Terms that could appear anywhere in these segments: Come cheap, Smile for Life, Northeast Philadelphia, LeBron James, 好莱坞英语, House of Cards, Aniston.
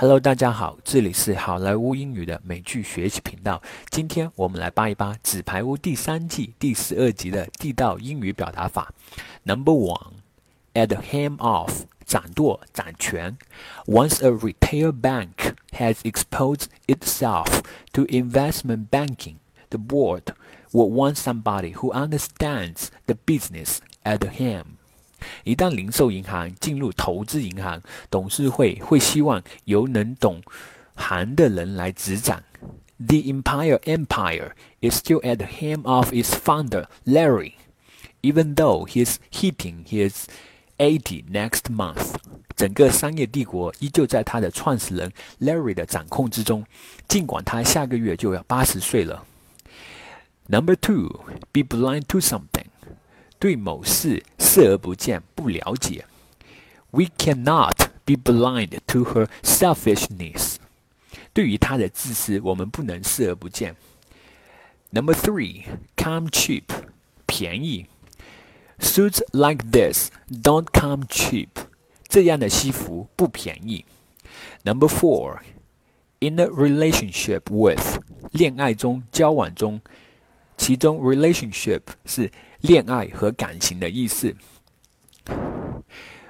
Hello， 大家好，这里是好莱坞英语的美剧学习频道。今天我们来扒一扒《纸牌屋》第三季第12集的地道英语表达法。Number one, at the helm of， 掌舵、掌权。Once a retail bank has exposed itself to investment banking, the board will want somebody who understands the business at the helm。一旦零售银行进入投资银行，董事会会希望由能懂行的人来执掌。The empire is still at the helm of its founder Larry, even though he's hitting his 80 next month。整个商业帝国依旧在他的创始人 Larry 的掌控之中，尽管他下个月就要80岁了。Number two, be blind to something。对某事视而不见，不了解。We cannot be blind to her selfishness。对于她的自私，我们不能视而不见。Number three, come cheap， 便宜。Suits like this don't come cheap。这样的西服不便宜。Number four, in a relationship with， 恋爱中、交往中。其中 relationship 是恋爱和感情的意思。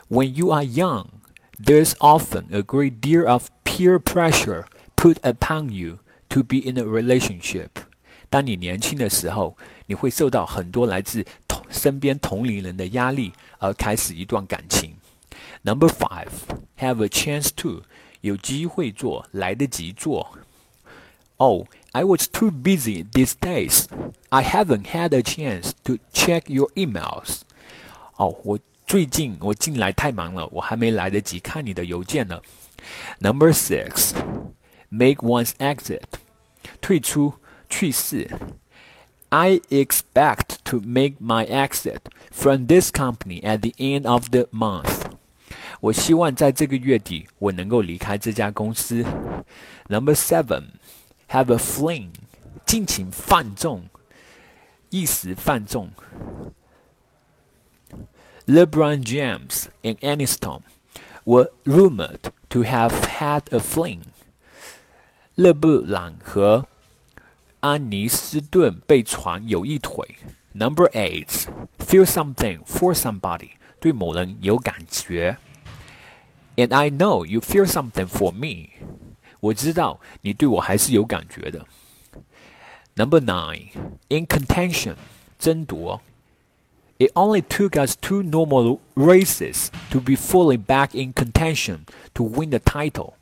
When you are young, there's often a great deal of peer pressure put upon you to be in a relationship. 当你年轻的时候，你会受到很多来自身边同龄人的压力，而开始一段感情。Number five, have a chance to， 有机会做，来得及做。Oh, I was too busy these days. I haven't had a chance to check your emails. 我近来太忙了，我还没来得及看你的邮件呢。Number six, make one's exit. 退出，去世。I expect to make my exit from this company at the end of the month. 我希望在这个月底我能够离开这家公司。Number seven.Have a fling， 尽情放纵，一时放纵。LeBron James and Aniston were rumored to have had a fling。勒布朗和安妮斯顿被传有一腿。Number eight, feel something for somebody， 对某人有感觉。And I know you feel something for me。我知道你对我还是有感觉的。Number nine, in contention， 争夺。It only took us 2 normal races to be fully back in contention to win the title。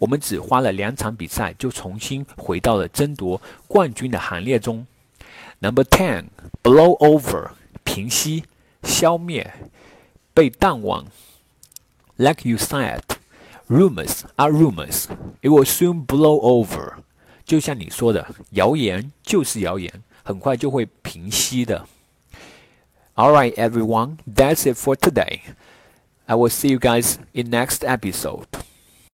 我们只花了2场比赛就重新回到了争夺冠军的行列中。Number 10, blow over， 平息，消灭，被淡忘。Like you said.Rumors are rumors. It will soon blow over. 就像你说的，谣言就是谣言，很快就会平息的。All right, everyone, that's it for today. I will see you guys in next episode.